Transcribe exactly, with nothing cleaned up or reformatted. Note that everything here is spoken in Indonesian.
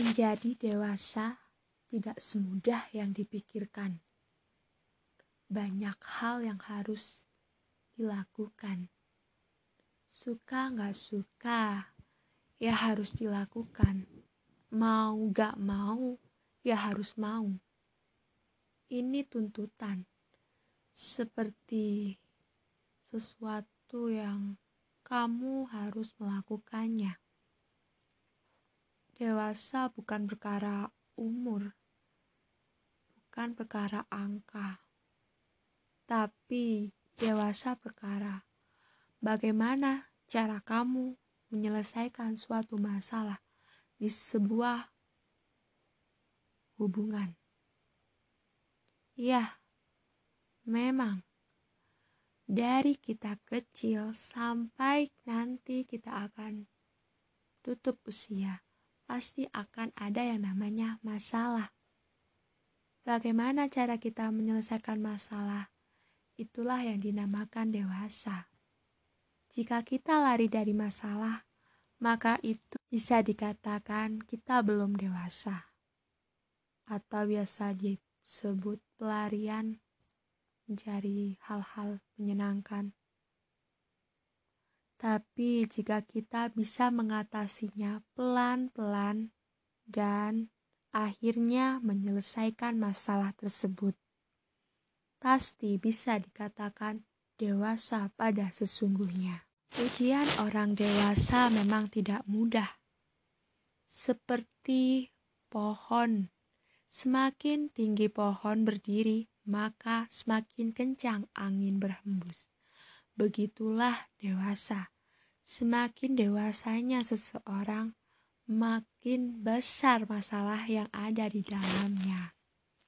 Menjadi dewasa tidak semudah yang dipikirkan. Banyak hal yang harus dilakukan. Suka gak suka, ya harus dilakukan. Mau gak mau, ya harus mau. Ini tuntutan. Seperti sesuatu yang kamu harus melakukannya. Dewasa bukan perkara umur, bukan perkara angka, tapi dewasa perkara bagaimana cara kamu menyelesaikan suatu masalah di sebuah hubungan. Ya, memang dari kita kecil sampai nanti kita akan tutup usia, pasti akan ada yang namanya masalah. Bagaimana cara kita menyelesaikan masalah? Itulah yang dinamakan dewasa. Jika kita lari dari masalah, maka itu bisa dikatakan kita belum dewasa. Atau biasa disebut pelarian mencari hal-hal menyenangkan. Tapi jika kita bisa mengatasinya pelan-pelan dan akhirnya menyelesaikan masalah tersebut, pasti bisa dikatakan dewasa pada sesungguhnya. Ujian orang dewasa memang tidak mudah. Seperti pohon, semakin tinggi pohon berdiri, maka semakin kencang angin berhembus. Begitulah dewasa. Semakin dewasanya seseorang, makin besar masalah yang ada di dalamnya.